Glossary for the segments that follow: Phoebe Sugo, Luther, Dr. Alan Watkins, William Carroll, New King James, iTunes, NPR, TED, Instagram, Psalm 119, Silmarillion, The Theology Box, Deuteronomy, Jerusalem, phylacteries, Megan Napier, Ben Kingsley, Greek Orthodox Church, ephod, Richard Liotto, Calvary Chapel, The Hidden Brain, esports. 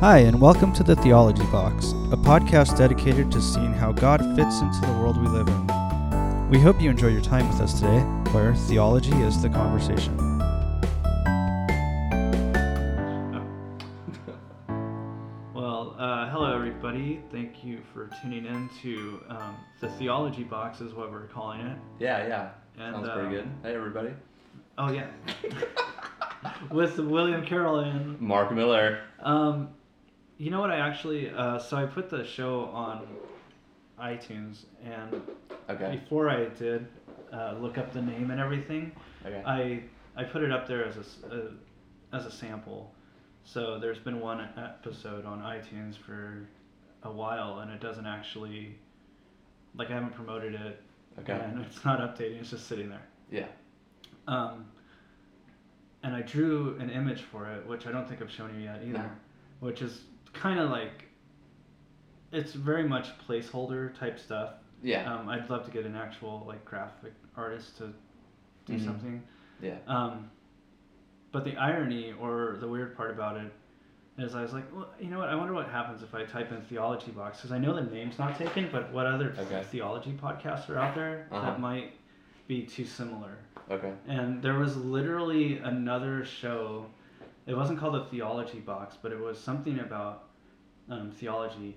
Hi, and welcome to The Theology Box, a podcast dedicated to seeing how God fits into the world we live in. We hope you enjoy your time with us today, where theology is the conversation. Hello everybody. Thank you for tuning in to The Theology Box is what we're calling it. Yeah. And, sounds pretty good. Hey everybody. Oh yeah. With William Carroll and Mark Miller. You know what, I actually, so I put the show on iTunes, and before I did look up the name and everything, I put it up there as a sample. So there's been one episode on iTunes for a while, and it doesn't actually, like, I haven't promoted it, and it's not updating, it's just sitting there. Yeah. And I drew an image for it, which I don't think I've shown you yet either. No. Which is kind of like, it's very much placeholder type stuff. Yeah. I'd love to get an actual like graphic artist to do something. Yeah. But the irony or the weird part about it is I was like, well, you know what? I wonder what happens if I type in Theology Box, because I know the name's not taken, but what other theology podcasts are out there that might be too similar. Okay. And there was literally another show. It wasn't called The Theology Box, but it was something about theology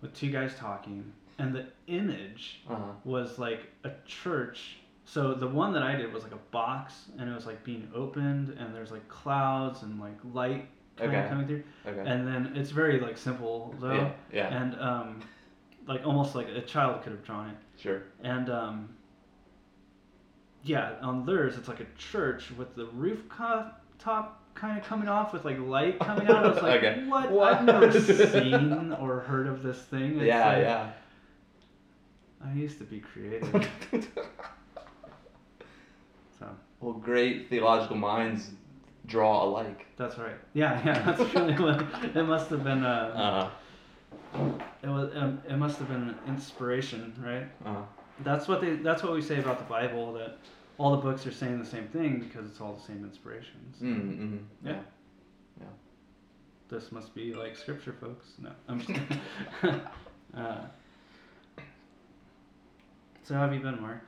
with two guys talking. And the image was like a church. So the one that I did was like a box, and it was like being opened, and there's like clouds and like light kind of coming through. Okay. And then it's very like simple though. Yeah. Yeah. And like almost like a child could have drawn it. Sure. And yeah, on theirs it's like a church with the roof top kind of coming off with like light coming out. I was like, what? I've never seen or heard of this thing. It's I used to be creative. Well, great theological minds draw alike. That's right. Yeah. That's really what it must have been. It was. It must have been an inspiration, right? That's what we say about the Bible, that all the books are saying the same thing because it's all the same inspirations. Yeah. This must be like scripture, folks. No, I'm just kidding. So how have you been, Mark?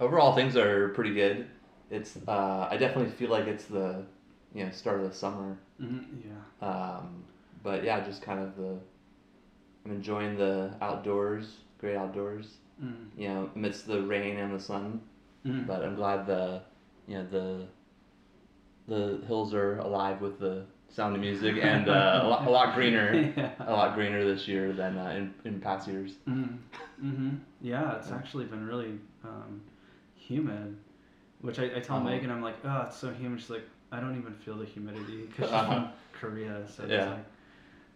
Overall, things are pretty good. It's I definitely feel like it's the start of the summer. But yeah, just kind of I'm enjoying the outdoors, great outdoors. Amidst the rain and the sun. But I'm glad the hills are alive with the sound of music, and a lot greener, a lot greener this year than in past years. Yeah, it's actually been really humid, which I tell Megan, I'm like, oh, it's so humid. She's like, I don't even feel the humidity because she's from Korea, so it's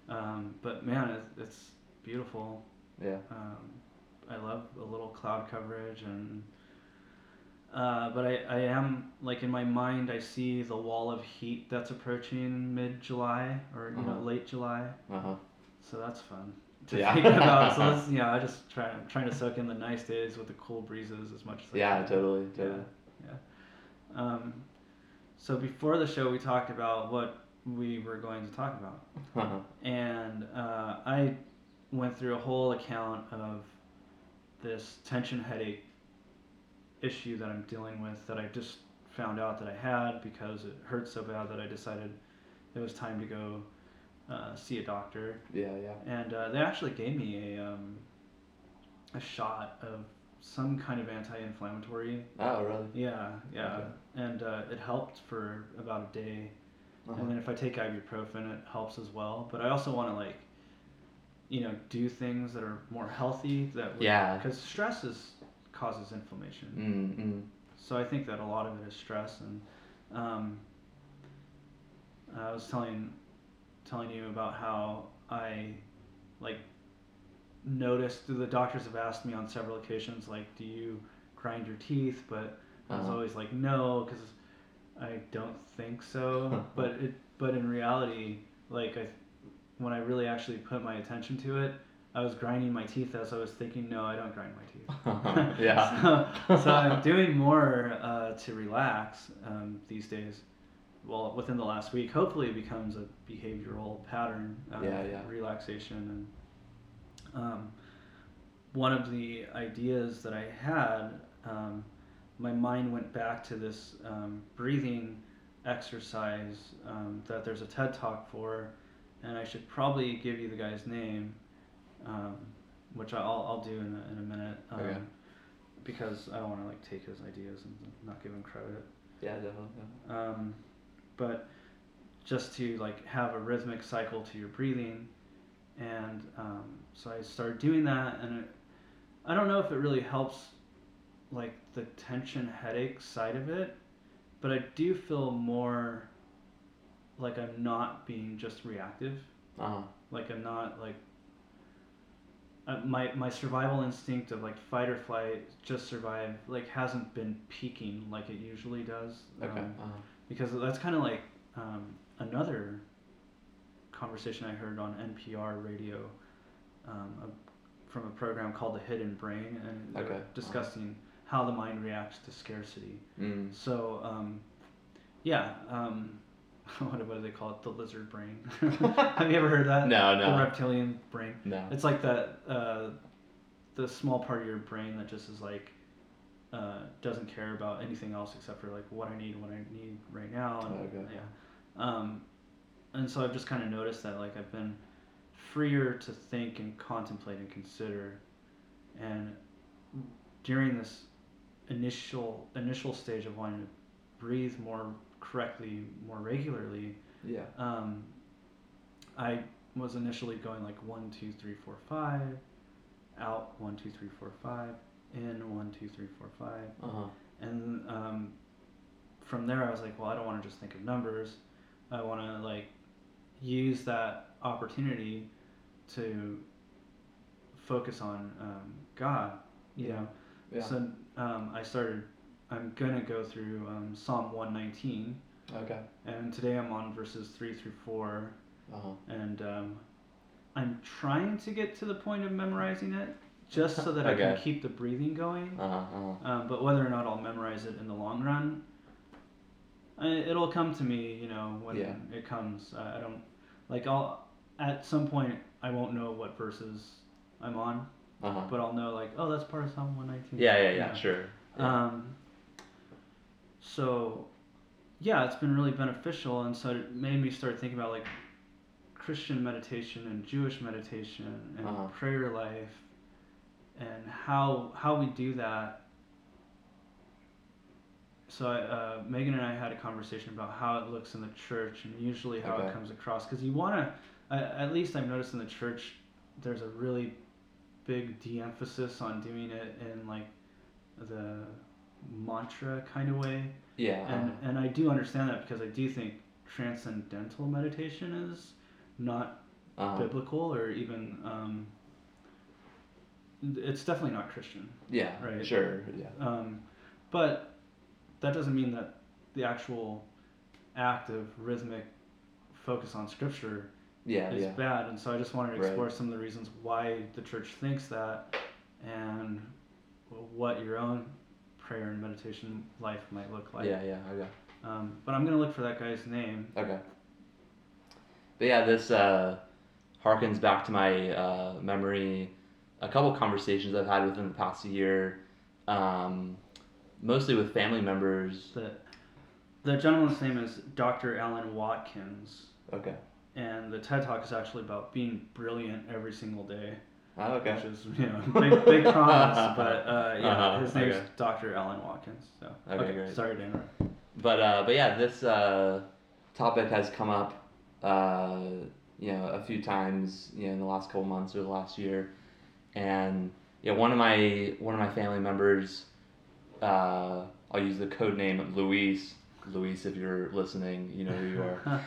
like, but man, it's beautiful. Yeah. I love a little cloud coverage, and but I am, like, in my mind I see the wall of heat that's approaching mid-July or late July. So that's fun to think about. So that's, I just trying to soak in the nice days with the cool breezes as much as I can. Totally. Yeah. So before the show we talked about what we were going to talk about, and I went through a whole account of this tension headache issue that I'm dealing with, that I just found out that I had because it hurt so bad that I decided it was time to go see a doctor. And they actually gave me a shot of some kind of anti-inflammatory. Oh, really? Yeah. Okay. And it helped for about a day. And then if I take ibuprofen, it helps as well. But I also want to, like, do things that are more healthy, that would, because stress causes inflammation. So I think that a lot of it is stress, and I was telling you about how I, like, noticed the doctors have asked me on several occasions, like, do you grind your teeth? But I was always like, no, because I don't think so. but in reality, like, when I really actually put my attention to it, I was grinding my teeth as I was thinking, no, I don't grind my teeth. So I'm doing more to relax these days. well, within the last week, hopefully it becomes a behavioral pattern of relaxation. And one of the ideas that I had, my mind went back to this breathing exercise that there's a TED Talk for, and I should probably give you the guy's name, which I'll do in a minute, because I don't want to like take his ideas and not give him credit. Yeah, definitely. Yeah. But just to like have a rhythmic cycle to your breathing, and so I started doing that, and I don't know if it really helps like the tension headache side of it, but I do feel more like I'm not being just reactive. Like I'm not like my survival instinct of like fight or flight, just survive, like hasn't been peaking like it usually does. Because that's kind of like another conversation I heard on NPR radio from a program called The Hidden Brain, and they were discussing how the mind reacts to scarcity. So what do they call it? The lizard brain. Have you ever heard that? No. The reptilian brain. No. It's like that, the small part of your brain that just is like, doesn't care about anything else except for like what I need right now. And, and so I've just kind of noticed that like I've been freer to think and contemplate and consider, and during this initial stage of wanting to breathe more correctly, more regularly, I was initially going like 1 2 3 4 5 out, 1 2 3 4 5 in, 1 2 3 4 5 and from there I was like, well, I don't want to just think of numbers, I want to like use that opportunity to focus on God, you know. Yeah. So I'm going to go through Psalm 119. Okay. And today I'm on verses 3 through 4. And I'm trying to get to the point of memorizing it just so that I can keep the breathing going. But whether or not I'll memorize it in the long run, it'll come to me, you know, when it comes. I don't, like, at some point I won't know what verses I'm on, but I'll know, like, oh, that's part of Psalm 119. Yeah, sure. Yeah. So, yeah, it's been really beneficial, and so it made me start thinking about like Christian meditation and Jewish meditation and prayer life, and how we do that. So Megan and I had a conversation about how it looks in the church, and usually how it comes across, because you want to, at least I've noticed in the church, there's a really big de-emphasis on doing it in like the mantra kind of way, and I do understand that, because I do think transcendental meditation is not biblical, or even it's definitely not Christian. But that doesn't mean that the actual act of rhythmic focus on scripture is bad, and so I just wanted to explore some of the reasons why the church thinks that, and what your own prayer and meditation life might look like. But I'm gonna look for that guy's name. But yeah, this harkens back to my memory, a couple conversations I've had within the past year, mostly with family members. The gentleman's name is Dr. Alan Watkins. And the TED Talk is actually about being brilliant every single day. Which is, you know, big promise, but his name's Dr. Alan Watkins. So great. Sorry to interrupt. But yeah, this topic has come up, you know, a few times, you know, in the last couple months or the last year, and you know, one of my family members, I'll use the code name Luis. Luis, if you're listening, you know who you are.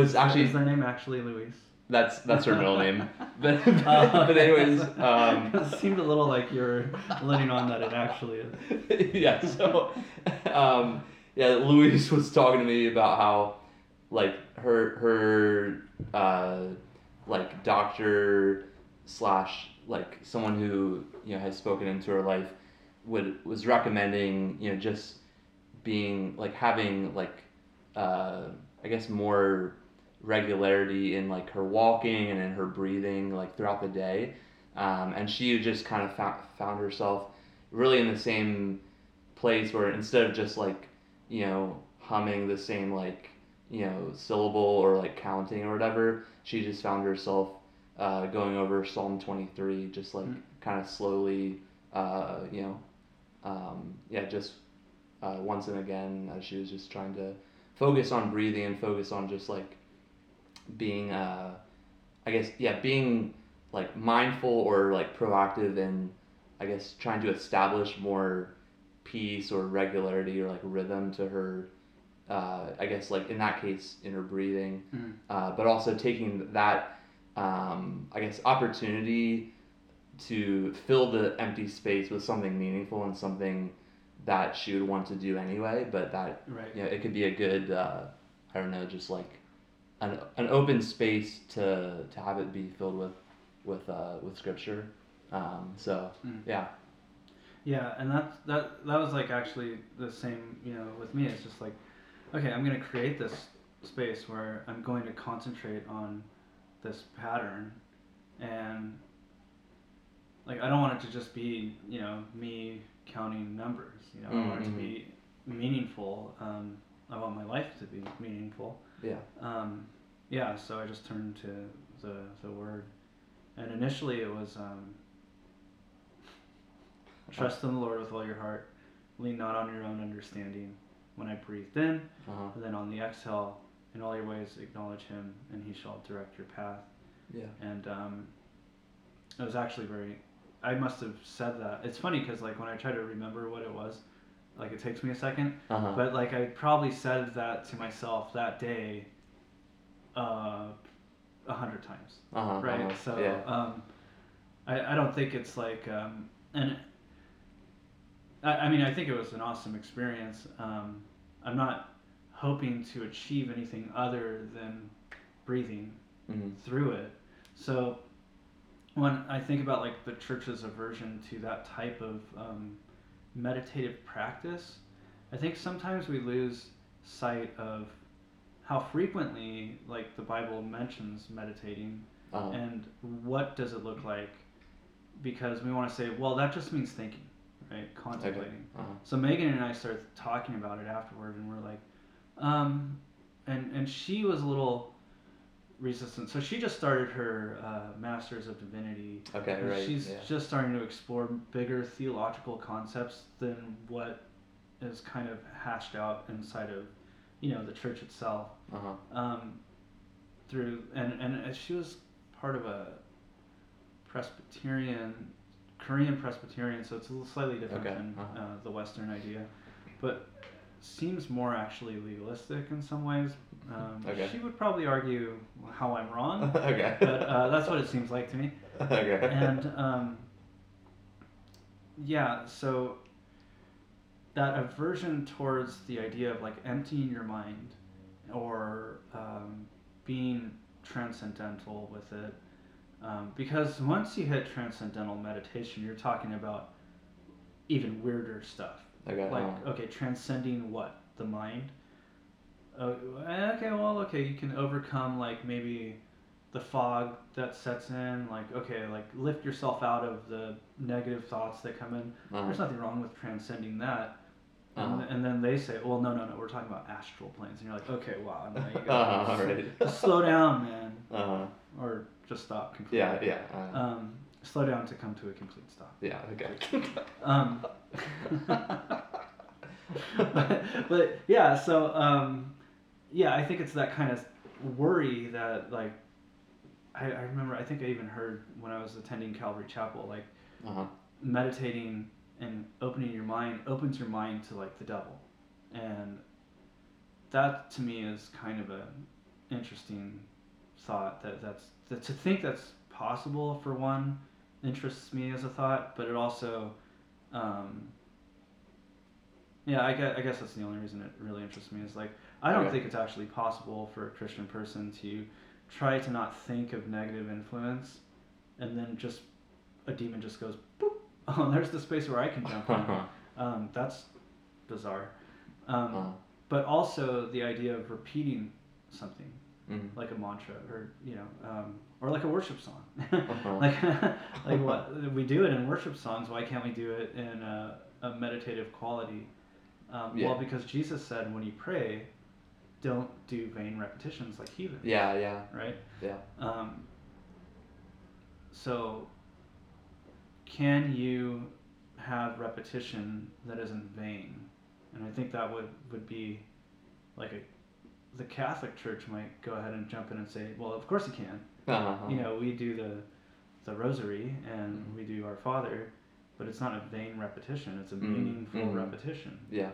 Is their name actually Luis? That's her middle name, but anyways, it seemed a little like you're letting on that it actually is. Yeah. So, yeah, Louise was talking to me about how, like, her like doctor / like someone who, you know, has spoken into her life was recommending, you know, just being like having like I guess more regularity in like her walking and in her breathing like throughout the day, and she just kind of found herself really in the same place where instead of just like, you know, humming the same like, you know, syllable or like counting or whatever, she just found herself going over Psalm 23 just like kind of slowly, you know, just once and again, as she was just trying to focus on breathing and focus on just like being being like mindful or like proactive and I guess trying to establish more peace or regularity or like rhythm to her, I guess like in that case in her breathing, but also taking that I guess opportunity to fill the empty space with something meaningful and something that she would want to do anyway, but that you know, it could be a good just like an open space to have it be filled with scripture. Yeah, and that was like actually the same, you know, with me. It's just like, okay, I'm gonna create this space where I'm going to concentrate on this pattern, and like I don't want it to just be, you know, me counting numbers. You know, I want it to be meaningful. I want my life to be meaningful. Yeah. So I just turned to the word, and initially it was. Trust in the Lord with all your heart. Lean not on your own understanding. When I breathed in, and then on the exhale, in all your ways acknowledge Him, and He shall direct your path. Yeah. And it was actually I must have said that. It's funny because like when I try to remember what it was, like it takes me a second. But like I probably said that to myself that day, 100 times. Right. So I don't think it's like and. I mean, I think it was an awesome experience. I'm not hoping to achieve anything other than breathing through it. So when I think about like the church's aversion to that type of meditative practice, I think sometimes we lose sight of how frequently like the Bible mentions meditating and what does it look like, because we want to say, well, that just means thinking. Right, contemplating. So Megan and I started talking about it afterward, and we're like, and she was a little resistant. So she just started her Masters of Divinity. She's just starting to explore bigger theological concepts than what is kind of hashed out inside of, you know, the church itself. Through and she was part of a Korean Presbyterian, so it's a little slightly different than the Western idea, but seems more actually legalistic in some ways. She would probably argue how I'm wrong, but that's what it seems like to me. And so that aversion towards the idea of like emptying your mind or being transcendental with it. Because once you hit transcendental meditation, you're talking about even weirder stuff. Transcending what? The mind? You can overcome, like, maybe the fog that sets in. Lift yourself out of the negative thoughts that come in. There's nothing wrong with transcending that. And then they say, well, no, we're talking about astral planes. And you're like, okay, wow. No, you gotta just slow down, man. Or just stop completely. Slow down to come to a complete stop. I think it's that kind of worry that, like, I remember, I think I even heard when I was attending Calvary Chapel, like, meditating and opening your mind opens your mind to, like, the devil. And that, to me, is kind of a interesting thought that to think that's possible, for one, interests me as a thought, but it also I guess that's the only reason it really interests me, is like I don't think it's actually possible for a Christian person to try to not think of negative influence, and then just a demon just goes boop, oh, there's the space where I can jump in. That's bizarre. But also the idea of repeating something, mm-hmm. like a mantra, or you know, or like a worship song. Uh-huh. like what we do it in worship songs. Why can't we do it in a meditative quality? Yeah. Well, because Jesus said, when you pray, don't do vain repetitions like heathens. Yeah, yeah. Right. Yeah. So, can you have repetition that isn't vain? And I think that would be like the Catholic Church might go ahead and jump in and say, well, of course you can. Uh-huh. You know, we do the Rosary and mm-hmm. we do Our Father, but it's not a vain repetition. It's a mm-hmm. meaningful mm-hmm. repetition. Yeah.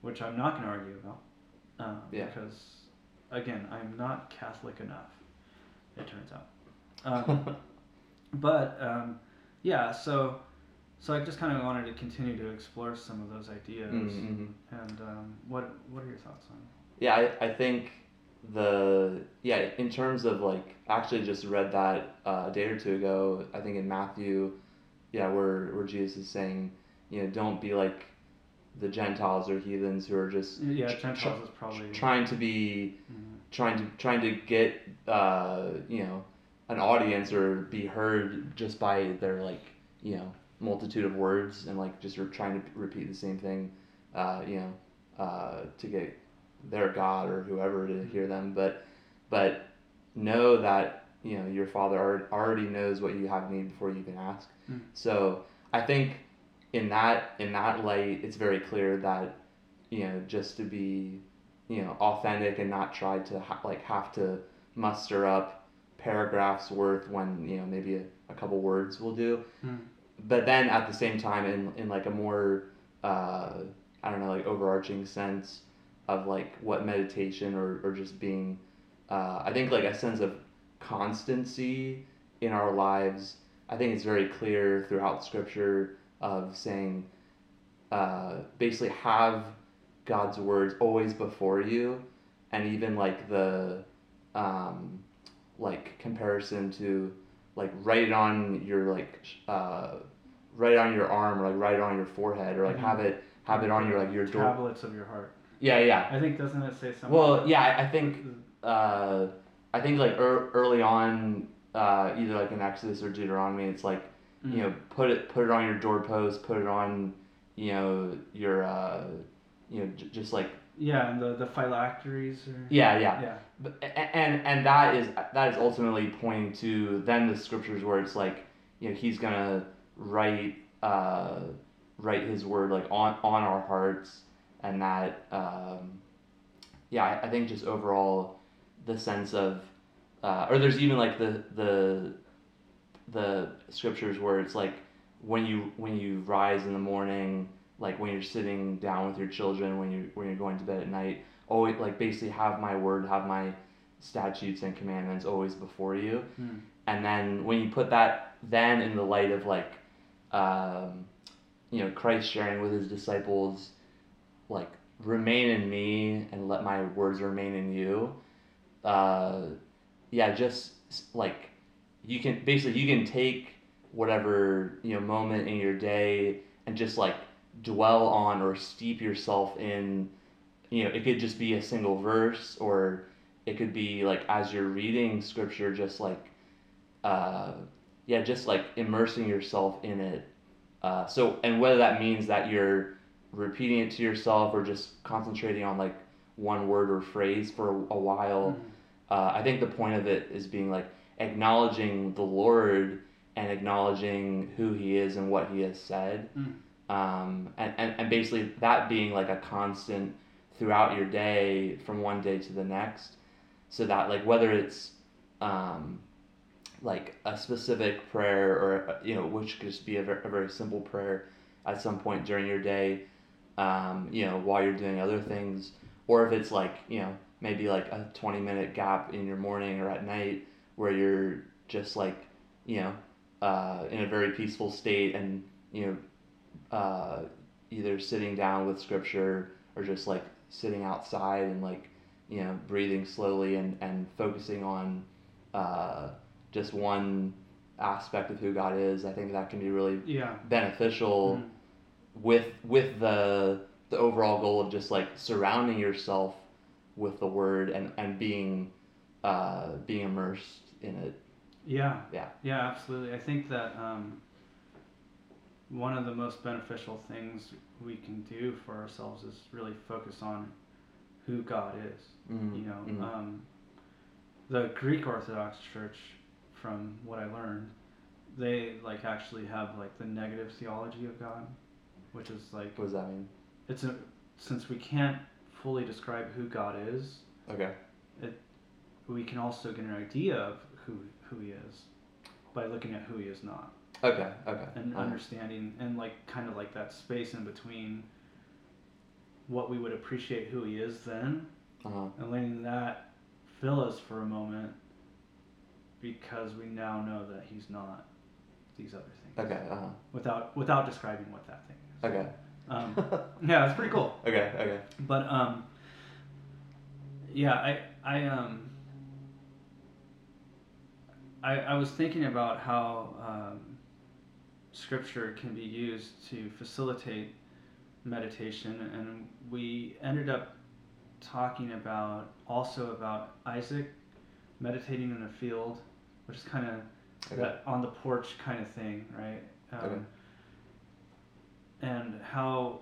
Which I'm not going to argue about. Yeah. Because, again, I'm not Catholic enough, it turns out. Yeah, so I just kind of wanted to continue to explore some of those ideas. Mm-hmm. And what are your thoughts on it? Yeah, I think in terms of like, actually just read that a day or two ago, I think in Matthew, yeah, where Jesus is saying, you know, don't be like the Gentiles or heathens who are just Gentiles is probably trying to be mm-hmm. trying to get you know, an audience or be heard just by their like, you know, multitude of words and like just trying to repeat the same thing, you know, to get their God or whoever to hear them, but know that, you know, your Father already knows what you have need before you even ask. Mm. So I think in that light, it's very clear that, you know, just to be, you know, authentic and not try to have to muster up paragraphs worth when, you know, maybe a couple words will do. Mm. But then at the same time, in like a more I don't know, like overarching sense of like what meditation or just being I think like a sense of constancy in our lives. I think it's very clear throughout Scripture of saying basically have God's words always before you, and even like the like comparison to like write on your arm, or like write on your forehead, or like mm-hmm. have it on your like your door. Tablets of your heart. Yeah, yeah. I think, doesn't it say something? Well, yeah, I think like early on, either like in Exodus or Deuteronomy, it's like mm-hmm. you know, put it on your doorpost, put it on, you know, your you know, just like. Yeah, and the phylacteries. Or... Yeah, yeah. Yeah. But, and that is ultimately pointing to then the Scriptures where it's like, you know, He's gonna write His word like on our hearts, and that I think just overall the sense of or there's even like the Scriptures where it's like when you rise in the morning. Like when you're sitting down with your children, when you're going to bed at night, always like basically have my word, have my statutes and commandments always before you. Mm. And then when you put that then in the light of like, you know, Christ sharing with his disciples, like remain in me and let my words remain in you. Yeah, just like you can take whatever, you know, moment in your day and just like dwell on or steep yourself in, you know, it could just be a single verse, or it could be like as you're reading Scripture, just like just like immersing yourself in it, so, and whether that means that you're repeating it to yourself or just concentrating on like one word or phrase for a while. Mm-hmm. I think the point of it is being like acknowledging the Lord and acknowledging who he is and what he has said. Mm-hmm. And basically that being like a constant throughout your day from one day to the next, so that like whether it's like a specific prayer or, you know, which could just be a very simple prayer at some point during your day, you know, while you're doing other things, or if it's like, you know, maybe like a 20-minute gap in your morning or at night where you're just like, you know, in a very peaceful state and, you know, either sitting down with Scripture or just like sitting outside and like, you know, breathing slowly and focusing on just one aspect of who God is. I think that can be really beneficial. Mm-hmm. with the overall goal of just like surrounding yourself with the word and being immersed in it. Yeah. Yeah. Yeah, absolutely. I think that one of the most beneficial things we can do for ourselves is really focus on who God is. Mm-hmm. You know, mm-hmm. The Greek Orthodox Church, from what I learned, they like actually have like the negative theology of God, which is like, what does that mean? It's a, since we can't fully describe who God is, okay, we can also get an idea of who he is by looking at who he is not. Okay, okay. And understanding, and like kind of like that space in between what we would appreciate who he is then, uh-huh. and letting that fill us for a moment, because we now know that he's not these other things. Okay, uh-huh. Without describing what that thing is. Okay. Yeah, it's pretty cool. Okay, okay. But yeah, I was thinking about how scripture can be used to facilitate meditation, and we ended up talking about Isaac meditating in a field, which is kind of okay. that on the porch kind of thing, right? Okay. And how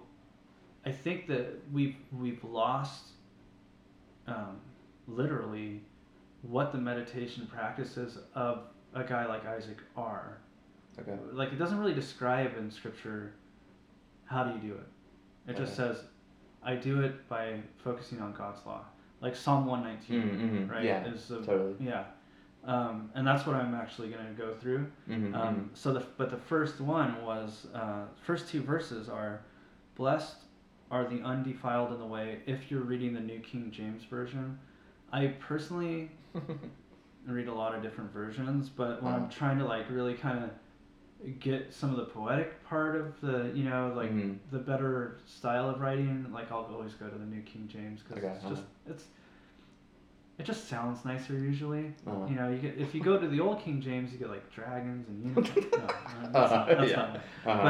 I think that we've lost literally what the meditation practices of a guy like Isaac are. Okay. Like, it doesn't really describe in scripture how do you do it. It just says, I do it by focusing on God's law. Like Psalm 119, mm-hmm. right? Yeah, totally. Yeah. And that's what I'm actually going to go through. Mm-hmm, mm-hmm. So, but the first one was, first two verses are, blessed are the undefiled in the way. If you're reading the New King James Version, I personally read a lot of different versions, but when I'm trying to like really kind of get some of the poetic part of the, you know, like mm-hmm. the better style of writing, like I'll always go to the New King James, because okay, it's just, it just sounds nicer usually. Uh-huh. You know, if you go to the Old King James, you get like dragons and unicorns. No, that's yeah. not. Uh-huh.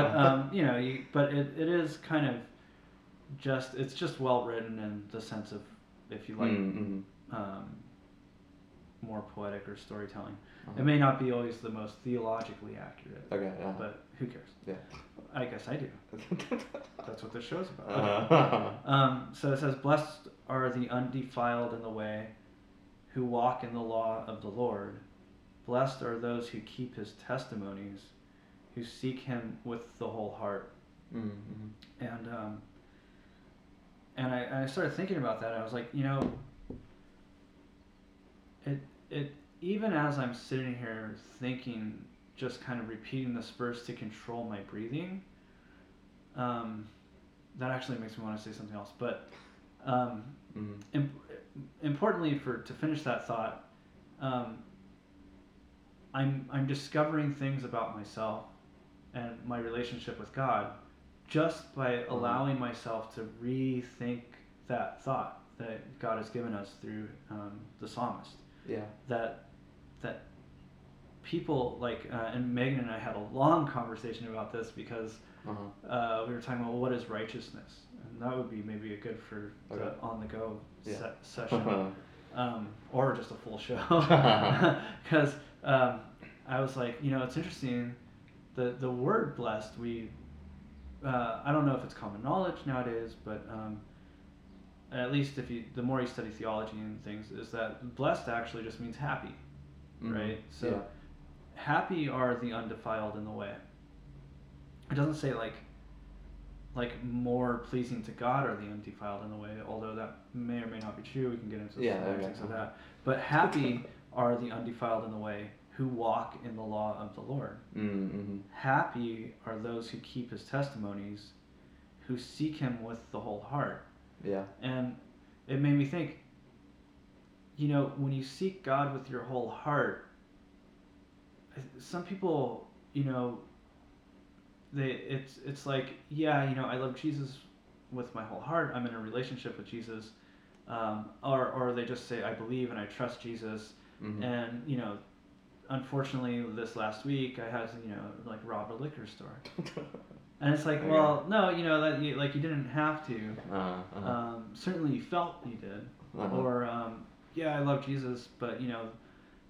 But you know, it is kind of just, it's just well written in the sense of, if you like mm-hmm. More poetic or storytelling. Uh-huh. It may not be always the most theologically accurate. Okay. Uh-huh. But who cares? Yeah. I guess I do. That's what this show's about. Okay. Uh-huh. So it says, "Blessed are the undefiled in the way, who walk in the law of the Lord. Blessed are those who keep his testimonies, who seek him with the whole heart." Mm-hmm. And I started thinking about that. I was like, you know, it even as I'm sitting here thinking, just kind of repeating this verse to control my breathing, that actually makes me want to say something else. But mm-hmm. Importantly, to finish that thought, I'm discovering things about myself and my relationship with God just by mm-hmm. allowing myself to rethink that thought that God has given us through the psalmist. Yeah. That people like and Megan and I had a long conversation about this, because uh-huh. We were talking about, well, what is righteousness, and that would be maybe a good for okay. the on-the-go yeah. Session, uh-huh. Or just a full show, because I was like, you know, it's interesting, the word blessed, we I don't know if it's common knowledge nowadays, but at least the more you study theology and things, is that blessed actually just means happy, mm-hmm. right? So yeah. happy are the undefiled in the way. It doesn't say like more pleasing to God are the undefiled in the way, although that may or may not be true. We can get into the semantics of that. But happy are the undefiled in the way, who walk in the law of the Lord. Mm-hmm. Happy are those who keep his testimonies, who seek him with the whole heart. Yeah. And it made me think, you know, when you seek God with your whole heart, some people, you know, it's like, yeah, you know, I love Jesus with my whole heart, I'm in a relationship with Jesus, or they just say, I believe and I trust Jesus, mm-hmm. and, you know, unfortunately this last week I had to, you know, like rob a liquor store. And it's like, well, no, you know, that you, like, you didn't have to. Certainly you felt you did. Or, yeah, I love Jesus, but, you know,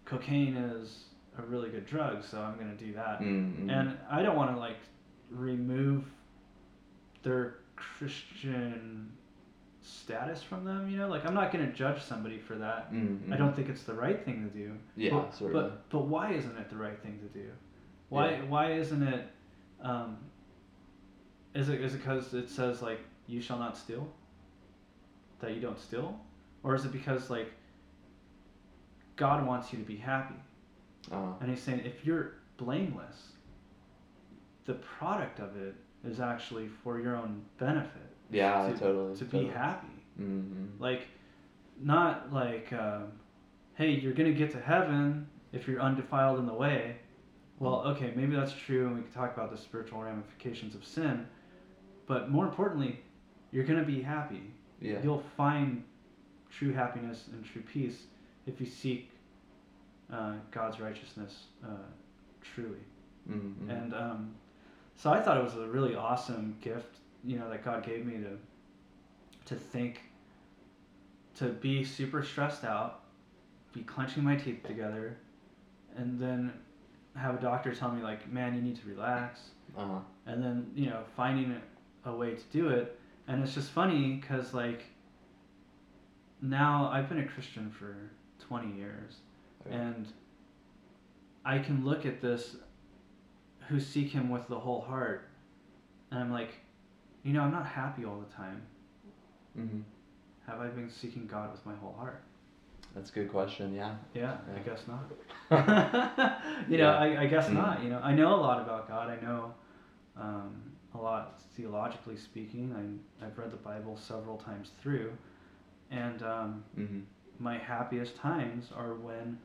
cocaine is a really good drug, so I'm going to do that. And I don't want to, like, remove their Christian status from them, you know? Like, I'm not going to judge somebody for that. I don't think it's the right thing to do. But why isn't it the right thing to do? Why isn't it... Is it because it says, like, you shall not steal? That you don't steal? Or is it because, like, God wants you to be happy? And he's saying, if you're blameless, the product of it is actually for your own benefit. To be happy. Like, not like, hey, you're going to get to heaven if you're undefiled in the way. Well, okay, maybe that's true, and we can talk about the spiritual ramifications of sin. But more importantly, you're going to be happy. You'll find true happiness and true peace if you seek God's righteousness truly. And so I thought it was a really awesome gift, you know, that God gave me to think, to be super stressed out, be clenching my teeth together, and then have a doctor tell me, like, man, you need to relax. And then, you know, finding a way to do it. And it's just funny because, like, now I've been a Christian for 20 years. And I can look at this, who seek him with the whole heart. And I'm like, you know, I'm not happy all the time. Have I been seeking God with my whole heart? That's a good question, I guess not. I guess not. You know, I know a lot about God. I know a lot theologically speaking. I've read the Bible several times through. And my happiest times are when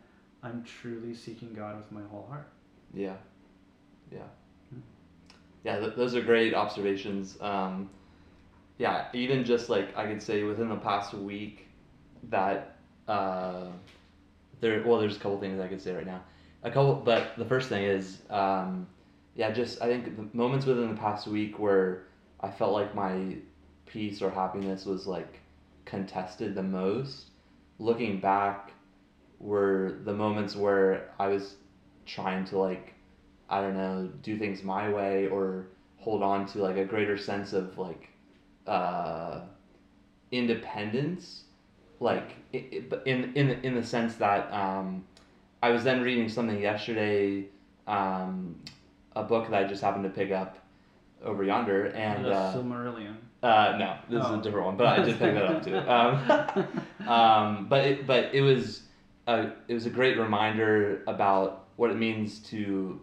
I'm truly seeking God with my whole heart. Those are great observations. Even just like I could say within the past week that... there's a couple things I could say right now. But the first thing is, I think the moments within the past week where I felt like my peace or happiness was like contested the most, looking back, were the moments where I was trying to do things my way or hold on to like a greater sense of like, independence. Like in the sense that I was then reading something yesterday, a book that I just happened to pick up over yonder, and Silmarillion. Is a different one, but I did pick that up too. But it was a great reminder about what it means to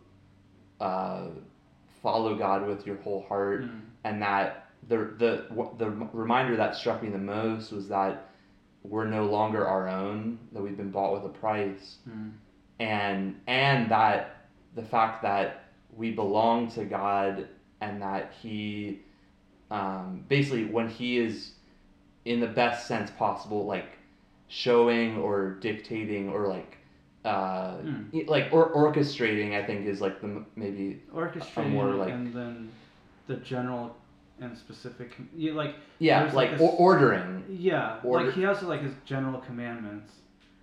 follow God with your whole heart, and that the reminder that struck me the most was that we're no longer our own, that we've been bought with a price, and that the fact that we belong to God, and that he basically, when he is in the best sense possible, like showing or dictating or like or orchestrating, I think is like the maybe orchestrating more like, and then the general and specific, ordering. Like he has like his general commandments,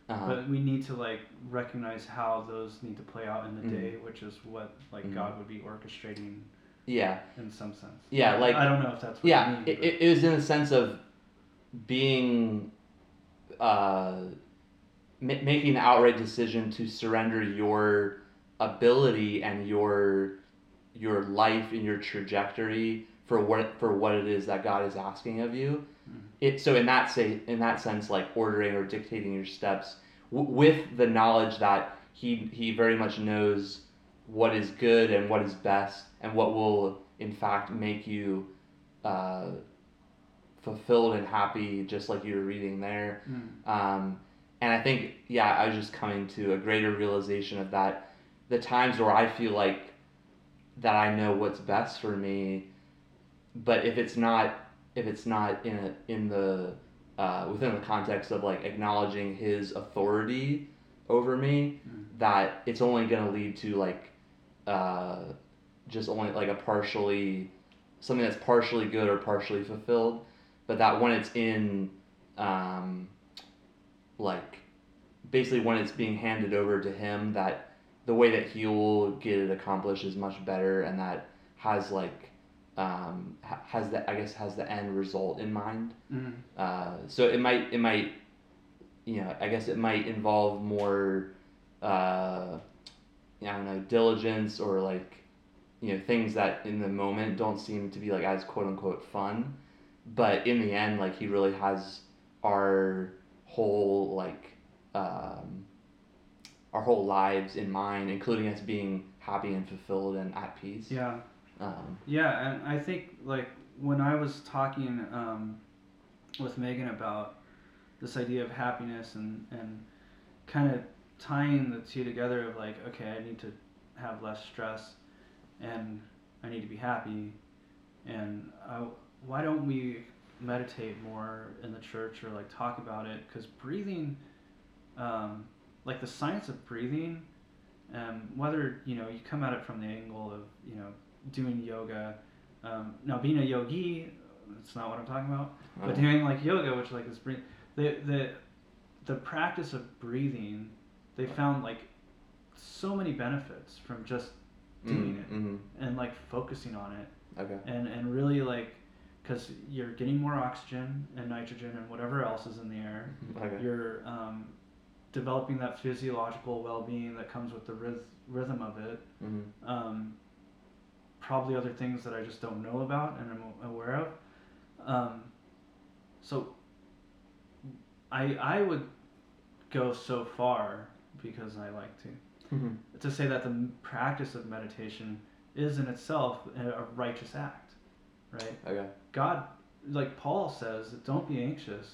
but we need to like recognize how those need to play out in the day, which is what like God would be orchestrating. In some sense. Like I don't know if that's what you mean. It was in the sense of being, making the outright decision to surrender your ability and your life and your trajectory for what it is that God is asking of you. So in that sense, like ordering or dictating your steps with the knowledge that he very much knows what is good and what is best and what will in fact make you fulfilled and happy, just like you were reading there. And I think I was just coming to a greater realization of that, the times where I feel like that I know what's best for me. But if it's not within the context of like acknowledging his authority over me, that it's only going to lead to like just only like a partially something that's partially good or partially fulfilled, but that when it's in, like, basically when it's being handed over to him, that the way that he will get it accomplished is much better, and that has, like, has the end result in mind. Mm. So it might, you know, I guess it might involve more, I don't know, diligence, or, like, you know, things that in the moment don't seem to be, like, as quote unquote fun, but in the end, like, he really has our whole lives in mind, including us being happy and fulfilled and at peace. Yeah. Yeah, and I think, like, when I was talking with Megan about this idea of happiness and kind of tying the two together of, like, okay, I need to have less stress and I need to be happy, and why don't we meditate more in the church, or, like, talk about it? Because breathing, like, the science of breathing, whether, you know, you come at it from the angle of, you know, doing yoga, now being a yogi, that's not what I'm talking about, oh. But doing, like, yoga, which, like, is breathing, the practice of breathing, they found, like, so many benefits from just doing it, mm-hmm. and, like, focusing on it, okay, and really, like, because you're getting more oxygen and nitrogen and whatever else is in the air, okay. You're developing that physiological well-being that comes with the rhythm of it, mm-hmm. Probably other things that I just don't know about and I'm aware of. So I would go so far, because I like to, mm-hmm. to say that the practice of meditation is in itself a righteous act, right? Okay. God, like Paul says, don't be anxious,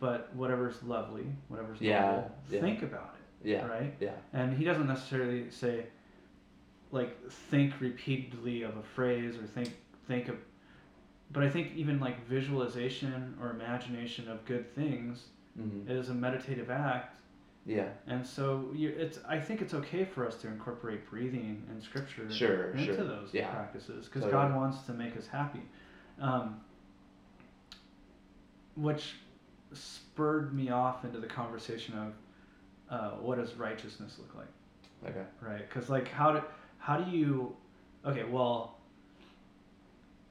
but whatever's lovely, whatever's noble, yeah. think about it, yeah. right? Yeah. And he doesn't necessarily say, like, think repeatedly of a phrase, or think of, but I think even, like, visualization or imagination of good things mm-hmm. is a meditative act. Yeah. And so I think it's okay for us to incorporate breathing and scripture into those yeah. practices, because totally. God wants to make us happy, which spurred me off into the conversation of what does righteousness look like? Okay. Right, because, like, well,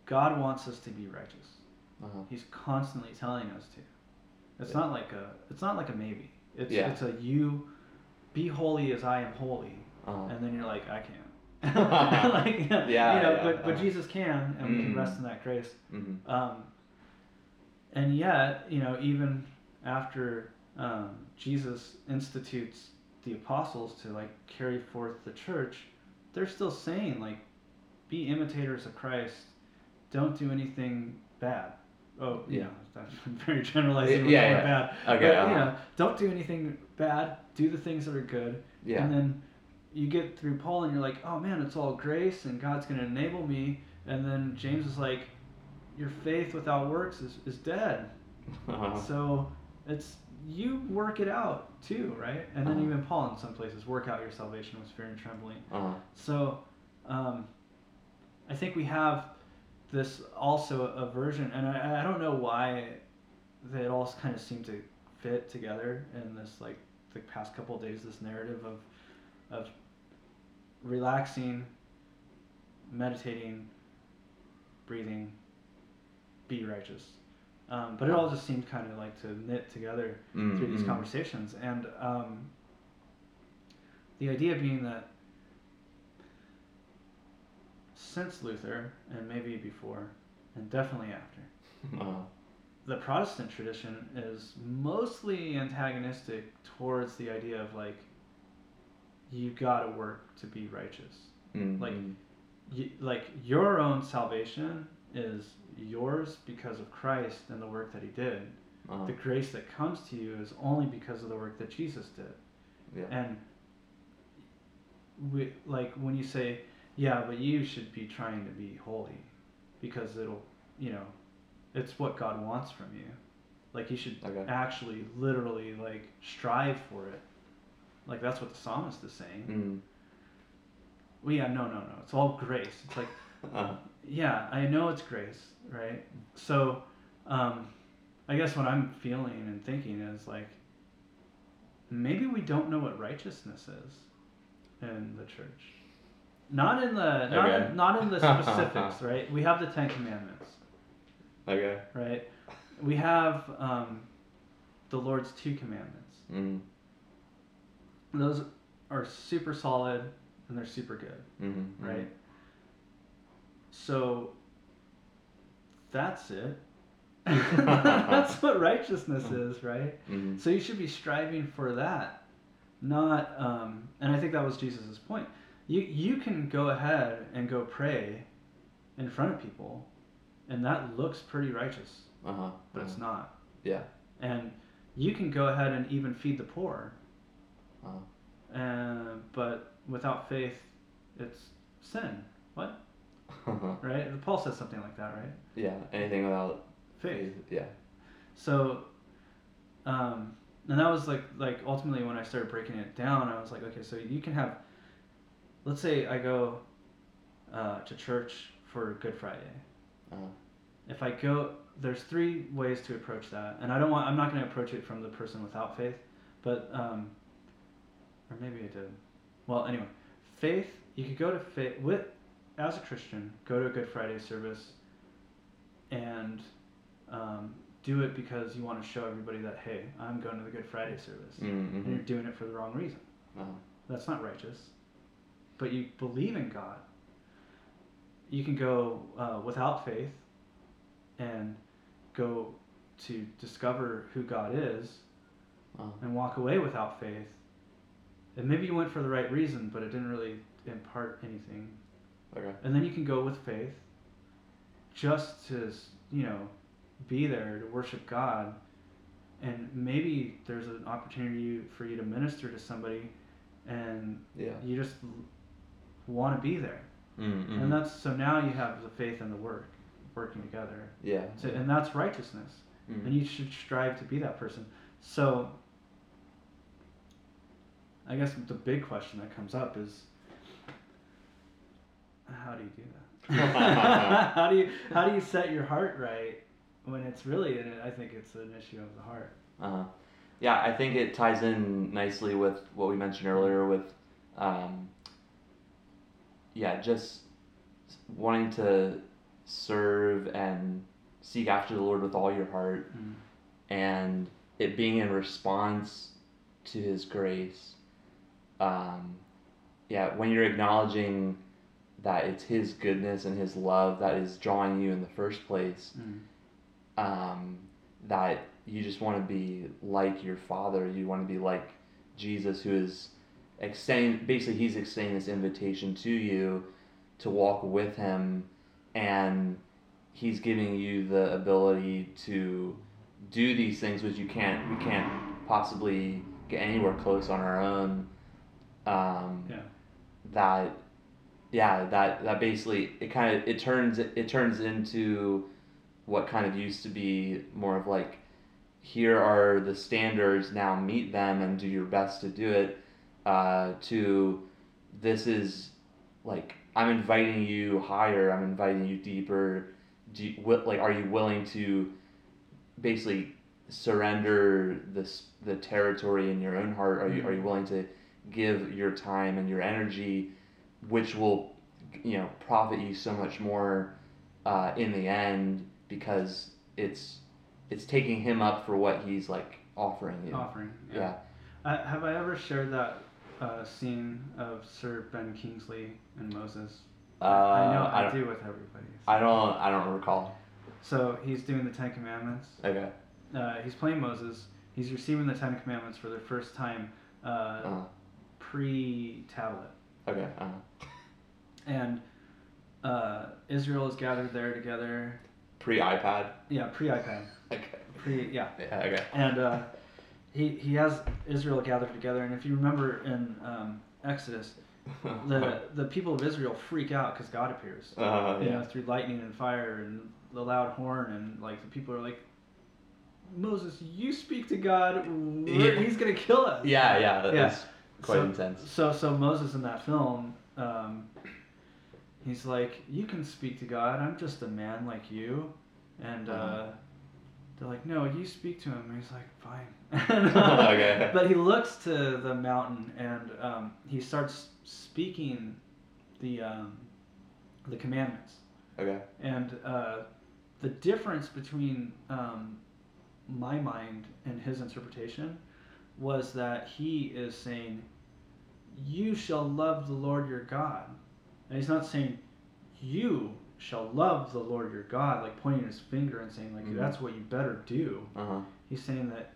God wants us to be righteous. Uh-huh. He's constantly telling us to. It's yeah. not like a, maybe. It's yeah. it's a, you be holy as I am holy. Uh-huh. And then you're like, I can't. Like, yeah, you know, yeah, but Jesus can, and mm-hmm. we can rest in that grace. Mm-hmm. And yet, you know, even after Jesus institutes the apostles to, like, carry forth the church, they're still saying, like, be imitators of Christ, don't do anything bad. Oh, yeah. You know, that's very generalizing. Yeah, yeah. Bad. Okay. But, uh-huh. you know, don't do anything bad, do the things that are good. Yeah. And then you get through Paul and you're like, oh man, it's all grace and God's going to enable me. And then James is like, your faith without works is dead. Uh-huh. So it's, you work it out too, right? And then uh-huh. even Paul in some places, work out your salvation with fear and trembling. Uh-huh. So I think we have this also a version, and I don't know why they all kind of seem to fit together in this, like, the past couple of days, this narrative of relaxing, meditating, breathing, be righteous. But it all just seemed kind of, like, to knit together mm-hmm. through these conversations. And the idea being that since Luther, and maybe before, and definitely after, the Protestant tradition is mostly antagonistic towards the idea of, like, you gotta work to be righteous. Mm-hmm. Like your own salvation is yours because of Christ and the work that he did. Uh-huh. The grace that comes to you is only because of the work that Jesus did. Yeah. And we, like, when you say, yeah, but you should be trying to be holy because it'll, you know, it's what God wants from you. Like, you should okay. actually literally, like, strive for it. Like, that's what the psalmist is saying. Mm. Well, yeah, no. It's all grace. It's like, yeah, I know it's grace, right? So I guess what I'm feeling and thinking is like, maybe we don't know what righteousness is in the church. Not in the specifics, right? We have the Ten Commandments. Okay. Right? We have the Lord's two commandments. Mm. Those are super solid and they're super good, mm-hmm, right? Mm-hmm. So that's it. That's what righteousness is, right? Mm-hmm. So you should be striving for that, not and I think that was Jesus's point. You can go ahead and go pray in front of people and that looks pretty righteous, but it's not. Yeah. And you can go ahead and even feed the poor, but without faith it's sin. What? Right? Paul says something like that, right? Yeah, anything without faith. Yeah. So and that was like ultimately when I started breaking it down, I was like, okay, so you can have, let's say I go to church for Good Friday. If I go, there's three ways to approach that, and I'm not going to approach it from the person without faith, but or maybe I did. Well, anyway, faith, you could go to faith with, as a Christian, go to a Good Friday service and do it because you want to show everybody that, hey, I'm going to the Good Friday service, mm-hmm, and you're doing it for the wrong reason. That's not righteous, but you believe in God. You can go without faith and go to discover who God is, and walk away without faith, and maybe you went for the right reason but it didn't really impart anything. Okay. And then you can go with faith just to, you know, be there to worship God, and maybe there's an opportunity for you to minister to somebody and you just want to be there. Mm-hmm. And that's, so now you have the faith and the work working together. Yeah. So, and that's righteousness. Mm-hmm. And you should strive to be that person. So I guess the big question that comes up is, how do you do that? How do you set your heart right when it's really, I think it's an issue of the heart. Yeah, I think it ties in nicely with what we mentioned earlier with, just wanting to serve and seek after the Lord with all your heart, and it being in response to His grace. When you're acknowledging that it's His goodness and His love that is drawing you in the first place, that you just want to be like your Father. You want to be like Jesus, who is He's extending this invitation to you to walk with Him, and He's giving you the ability to do these things which we can't possibly get anywhere close on our own. That basically it turns into what kind of used to be more of like, here are the standards, now meet them and do your best to do it, to this is like, I'm inviting you higher, I'm inviting you deeper. Are you willing to basically surrender the territory in your own heart? Are you willing to give your time and your energy, which will, you know, profit you so much more in the end, because it's taking Him up for what He's like offering you. Have I ever shared that scene of Sir Ben Kingsley and Moses? I know I do with everybody. So. I don't recall. So he's doing the Ten Commandments. Okay. He's playing Moses. He's receiving the Ten Commandments for the first time, pre-tablet. Okay. And Israel is gathered there together. Pre-iPad? Yeah, pre-iPad. Okay. Okay. And he has Israel gathered together, and if you remember in Exodus, the people of Israel freak out because God appears. You know, through lightning and fire and the loud horn, and like the people are like, Moses, you speak to God, He's going to kill us. That is quite intense. So Moses in that film, he's like, you can speak to God. I'm just a man like you. And they're like, no, you speak to him. And he's like, fine. And, okay. But he looks to the mountain, and he starts speaking the commandments. Okay. And the difference between my mind and his interpretation was that he is saying, you shall love the Lord your God. And he's not saying, you shall love the Lord your God, like pointing his finger and saying, like, mm-hmm. that's what you better do. Uh-huh. He's saying that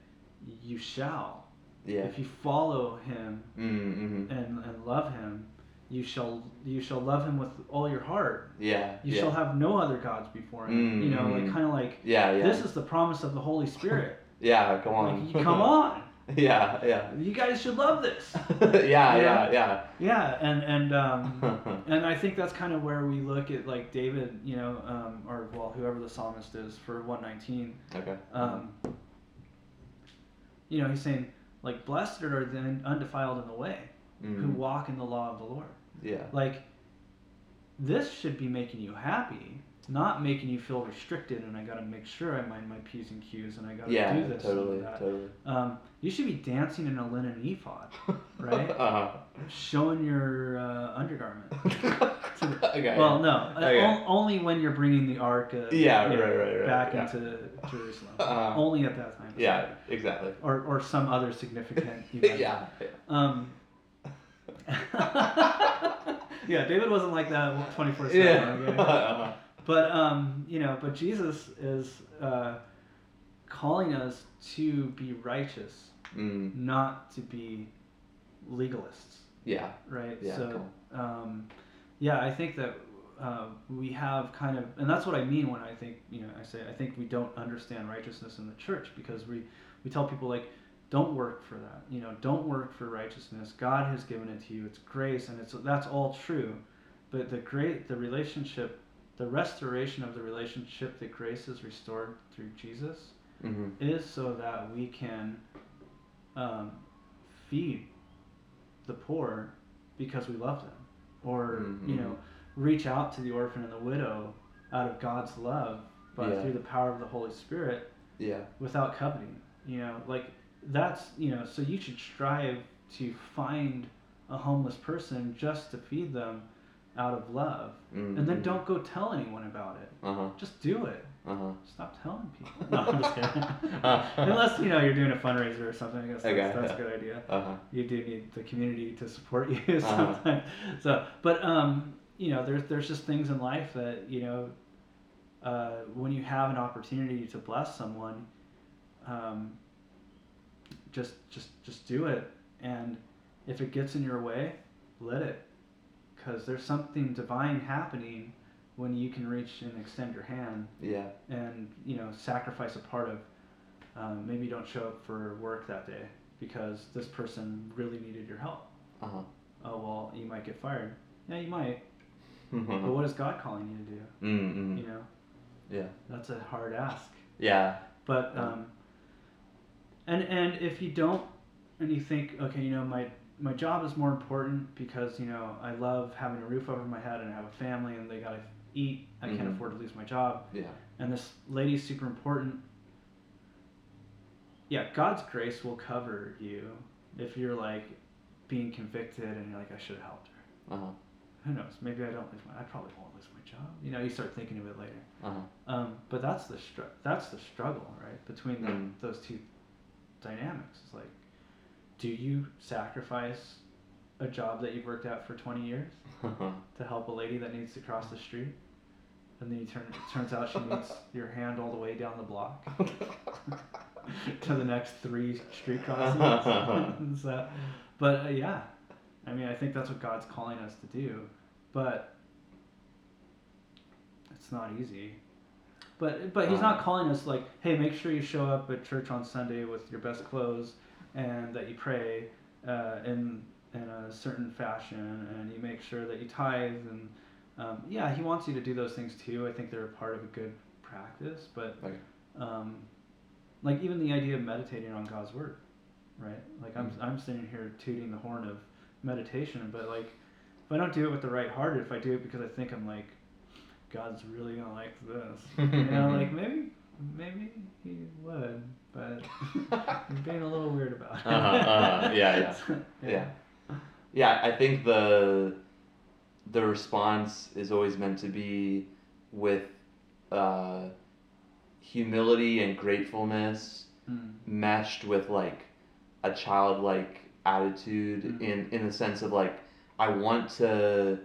you shall. Yeah. If you follow him mm-hmm. and love him, you shall love him with all your heart. Yeah. You shall have no other gods before him. Mm-hmm. You know, like kind of like, this is the promise of the Holy Spirit. Yeah, come on. Like, come on. Yeah, yeah. You guys should love this. Yeah. Yeah, and and I think that's kind of where we look at like David, you know, whoever the psalmist is for 119. Okay. You know, he's saying like, blessed are the undefiled in the way, mm-hmm. who walk in the law of the Lord. Yeah. Like, this should be making you happy, not making you feel restricted, and I got to make sure I mind my P's and Q's, and I got to do this. Yeah, totally. You should be dancing in a linen ephod, right? Uh-huh. Showing your undergarment. Okay. Well, no, okay. Only when you're bringing the ark back into Jerusalem. Only at that time. Yeah, right? Exactly. Or some other significant event. Yeah. Yeah, David wasn't like that 24/7. Yeah. Okay? Uh-huh. But, but Jesus is calling us to be righteous, not to be legalists. Yeah. Right? Yeah, so, cool. I think that we have kind of, and that's what I mean when I think, you know, I think we don't understand righteousness in the church, because we tell people, like, don't work for that. You know, don't work for righteousness. God has given it to you. It's grace, and that's all true. But the restoration of the relationship that grace is restored through Jesus mm-hmm. is so that we can feed the poor because we love them, or mm-hmm. you know, reach out to the orphan and the widow out of God's love, but through the power of the Holy Spirit, without coveting. You know, like that's, you know, so you should strive to find a homeless person just to feed them out of love, and then don't go tell anyone about it. Uh-huh. Just do it. Uh-huh. Stop telling people. No, I'm just kidding. Unless, you know, you're doing a fundraiser or something. I guess that's a good idea. Uh-huh. You do need the community to support you sometimes. Uh-huh. So, but you know, there's just things in life that, you know, when you have an opportunity to bless someone, just do it, and if it gets in your way, let it. Because there's something divine happening when you can reach and extend your hand, and you know, sacrifice a part of. Maybe you don't show up for work that day because this person really needed your help. Uh-huh. Oh well, you might get fired. Yeah, you might. Mm-hmm. But what is God calling you to do? Mm-hmm. You know. Yeah. That's a hard ask. Yeah. But and if you don't, and you think, okay, you know, my job is more important because, you know, I love having a roof over my head and I have a family and they gotta eat. I can't afford to lose my job. Yeah. And this lady's super important. Yeah, God's grace will cover you if you're like being convicted and you're like, I should have helped her. Uh-huh. Who knows? Maybe I probably won't lose my job. You know, you start thinking of it later. Uh-huh. But that's the struggle, right? Between those two dynamics. It's like, do you sacrifice a job that you've worked at for 20 years to help a lady that needs to cross the street? And then it turns out she needs your hand all the way down the block to the next 3 street crossings. So, but I mean, I think that's what God's calling us to do. But it's not easy. But he's not calling us like, hey, make sure you show up at church on Sunday with your best clothes, and that you pray in a certain fashion, and you make sure that you tithe, and he wants you to do those things too. I think they're a part of a good practice, but like even the idea of meditating on God's word, right? Like I'm sitting here tooting the horn of meditation, but like if I don't do it with the right heart, if I do it because I think I'm like, God's really gonna like this, you know, like maybe he would, but I'm being a little weird about it. Yeah, I think the response is always meant to be with humility and gratefulness meshed with like a childlike attitude in the sense of like, I want to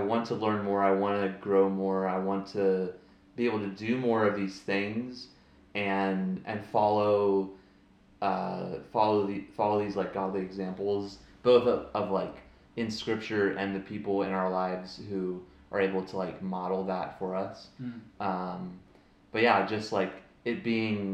learn more, I want to grow more, I want to be able to do more of these things and follow these like godly examples, both of like in scripture and the people in our lives who are able to like model that for us. But yeah, just like it being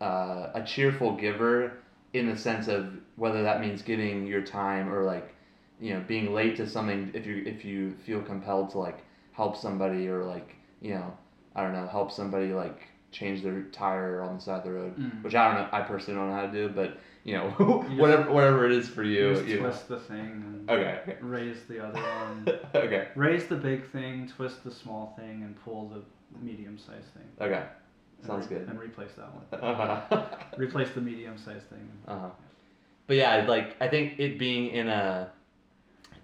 a cheerful giver in the sense of whether that means giving your time or like, you know, being late to something if you feel compelled to like help somebody or like, you know, I don't know, help somebody like change their tire on the side of the road, which I don't know, I personally don't know how to do, but you know, whatever it is for you. Just twist the thing and raise the other one. Okay. Raise the big thing, twist the small thing, and pull the medium-sized thing. Okay. Sounds good. And replace that one. Replace the medium-sized thing. But yeah, like I think it being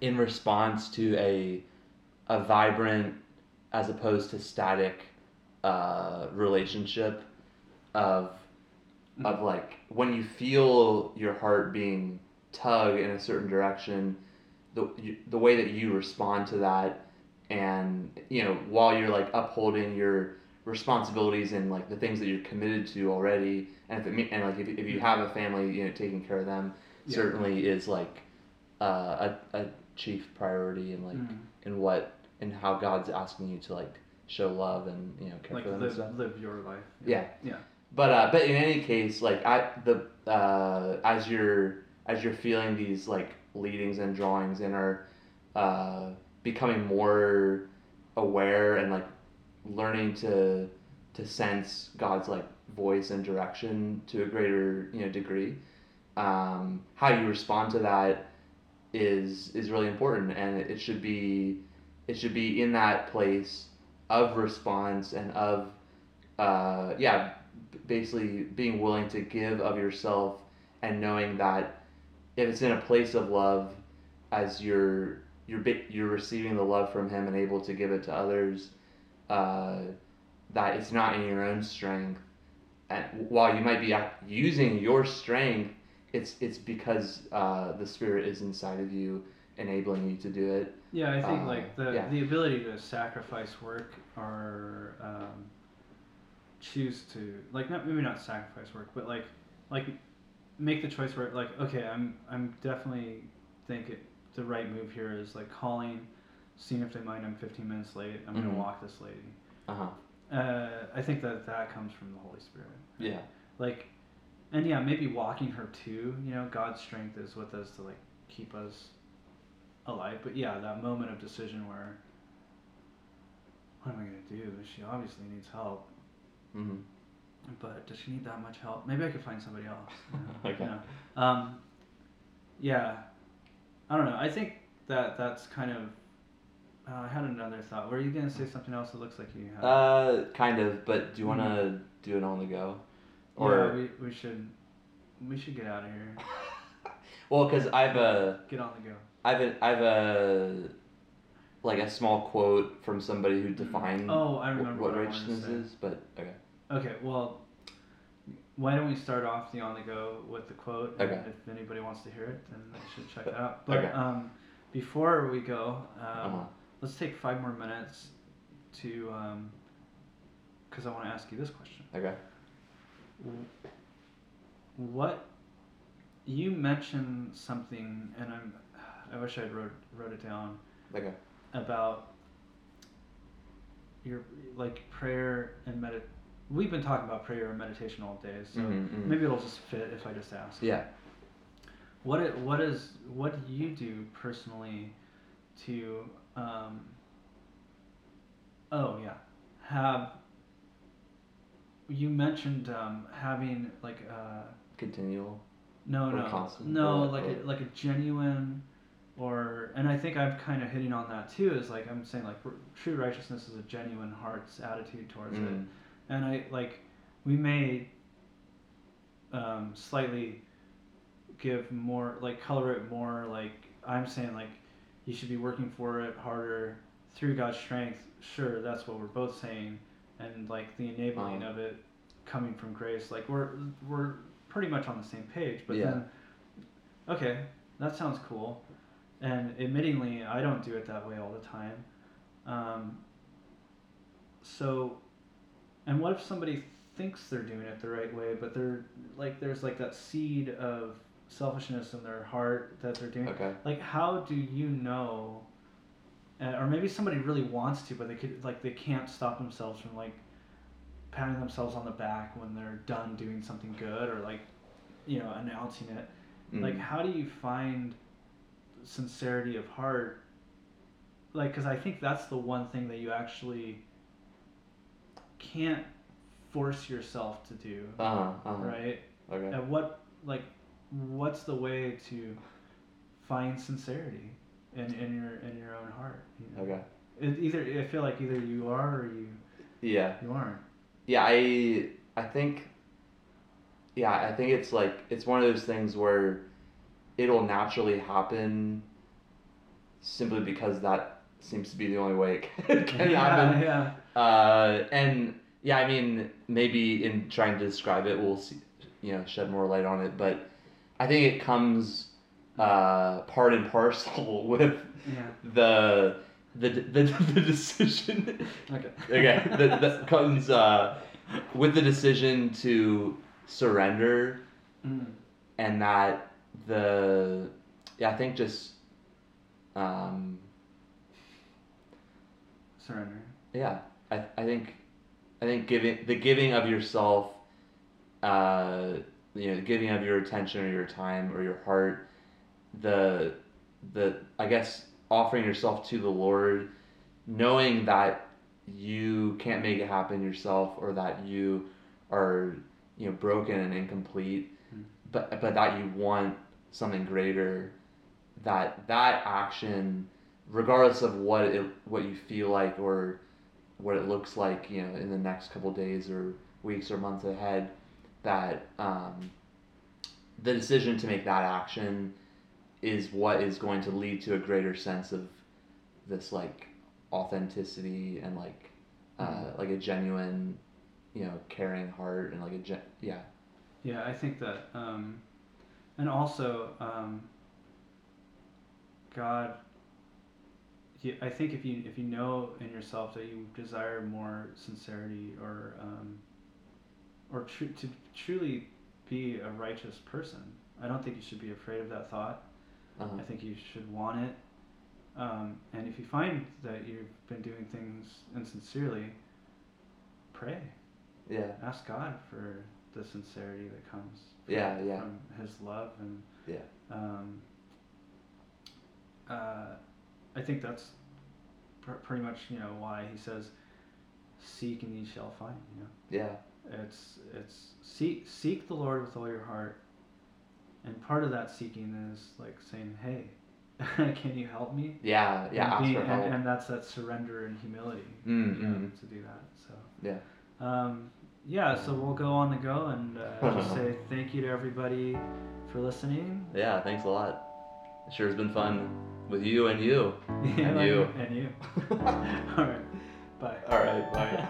in response to a vibrant as opposed to static relationship of like when you feel your heart being tugged in a certain direction, the way that you respond to that, and you know, while you're like upholding your responsibilities and like the things that you're committed to already, and if you have a family, you know, taking care of them certainly is like a chief priority and like in how God's asking you to like show love and, you know, care for them and stuff. Live your life. Yeah. But in any case, like as you're feeling these like leadings and drawings and are becoming more aware and like learning to sense God's like voice and direction to a greater, you know, degree, how you respond to that is really important, and it should be in that place of response and of basically being willing to give of yourself, and knowing that if it's in a place of love, as you're receiving the love from him and able to give it to others, that it's not in your own strength, and while you might be using your strength, it's because the Spirit is inside of you, enabling you to do it. Yeah, I think the ability to sacrifice work, or choose to like maybe not sacrifice work, but like make the choice where like, okay, I'm definitely think the right move here is like calling, seeing if they mind. I'm 15 minutes late. I'm gonna walk this lady. I think that comes from the Holy Spirit. Right? Yeah. Like. And yeah, maybe walking her too, you know, God's strength is with us to like keep us alive. But yeah, that moment of decision where, what am I going to do? She obviously needs help. Mm-hmm. But does she need that much help? Maybe I could find somebody else. You know? Okay. You know? Yeah, I don't know. I think that's kind of, I had another thought. Were you going to say something else? It looks like you had. Kind of, but do you want to do it on the go? Or yeah, we should get out of here. Well, because get on the go. I've a like a small quote from somebody who defined what righteousness is, but okay. Okay, well, why don't we start off the on the go with the quote? Okay. And if anybody wants to hear it, then they should check that out. But before we go, let's take 5 more minutes to because I want to ask you this question. Okay. What you mentioned something, and I wish I'd wrote it down. Okay. About your like prayer and meditation. We've been talking about prayer and meditation all day, so maybe it'll just fit if I just ask. Yeah. What do you do personally to have. You mentioned having like a continual, constant, like a genuine Or, and I think I'm kind of hitting on that too, is like I'm saying like true righteousness is a genuine heart's attitude towards it. And I like, we may slightly give more, like color it more, like I'm saying like you should be working for it harder through God's strength. Sure, that's what we're both saying. And like the enabling of it coming from grace, like we're pretty much on the same page, but then, okay, that sounds cool. And admittingly, I don't do it that way all the time. So, and what if somebody thinks they're doing it the right way, but they're like, there's like that seed of selfishness in their heart that they're doing. Okay. Like, how do you know? Or maybe somebody really wants to, but they could like they can't stop themselves from like patting themselves on the back when they're done doing something good, or like, you know, announcing it. Like, how do you find sincerity of heart? Like, because I think that's the one thing that you actually can't force yourself to do, right? Okay. And what, like, what's the way to find sincerity in your own heart? You know? Okay. Either I feel like either you are or you. Yeah. You aren't. Yeah, I think. Yeah, I think it's like, it's one of those things where it'll naturally happen simply because that seems to be the only way it can happen. Yeah. And yeah, I mean, maybe in trying to describe it, we'll see, you know, shed more light on it, but I think it comes part and parcel with the decision. Okay. That comes with the decision to surrender, and that I think just surrender. Yeah, I think giving of yourself, giving of your attention or your time or your heart, the I guess offering yourself to the Lord, knowing that you can't make it happen yourself, or that you are, you know, broken and incomplete, but that you want something greater, that action, regardless of what you feel like or what it looks like, you know, in the next couple of days or weeks or months ahead, that the decision to make that action is what is going to lead to a greater sense of this like authenticity and like a genuine, you know, caring heart and like a yeah, I think that, and also, God, I think if you know in yourself that you desire more sincerity or to truly be a righteous person, I don't think you should be afraid of that thought. I think you should want it, and if you find that you've been doing things insincerely, pray. Yeah. Ask God for the sincerity that comes from His love, and I think that's pretty much, you know, why He says, "Seek and ye shall find." You know. Yeah. It's seek the Lord with all your heart, and part of that seeking is like saying, "Hey, can you help me?" Yeah. Yeah. And ask for help. And that's that surrender and humility, you know, to do that. So. Yeah. So we'll go on the go and just say thank you to everybody for listening. Yeah, thanks a lot. It sure has been fun with you and you. Yeah, and you. And you. Alright, bye. Alright, bye.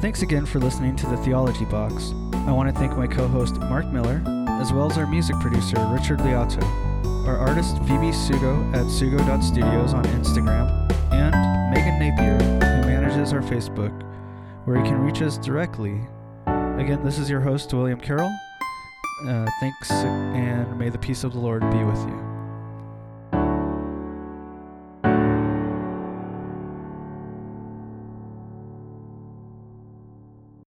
Thanks again for listening to The Theology Box. I want to thank my co-host Mark Miller, as well as our music producer Richard Liotto, our artist Phoebe Sugo at sugo.studios on Instagram, and Megan Napier, who manages our Facebook, where you can reach us directly. Again, this is your host, William Carroll. Thanks, and may the peace of the Lord be with you.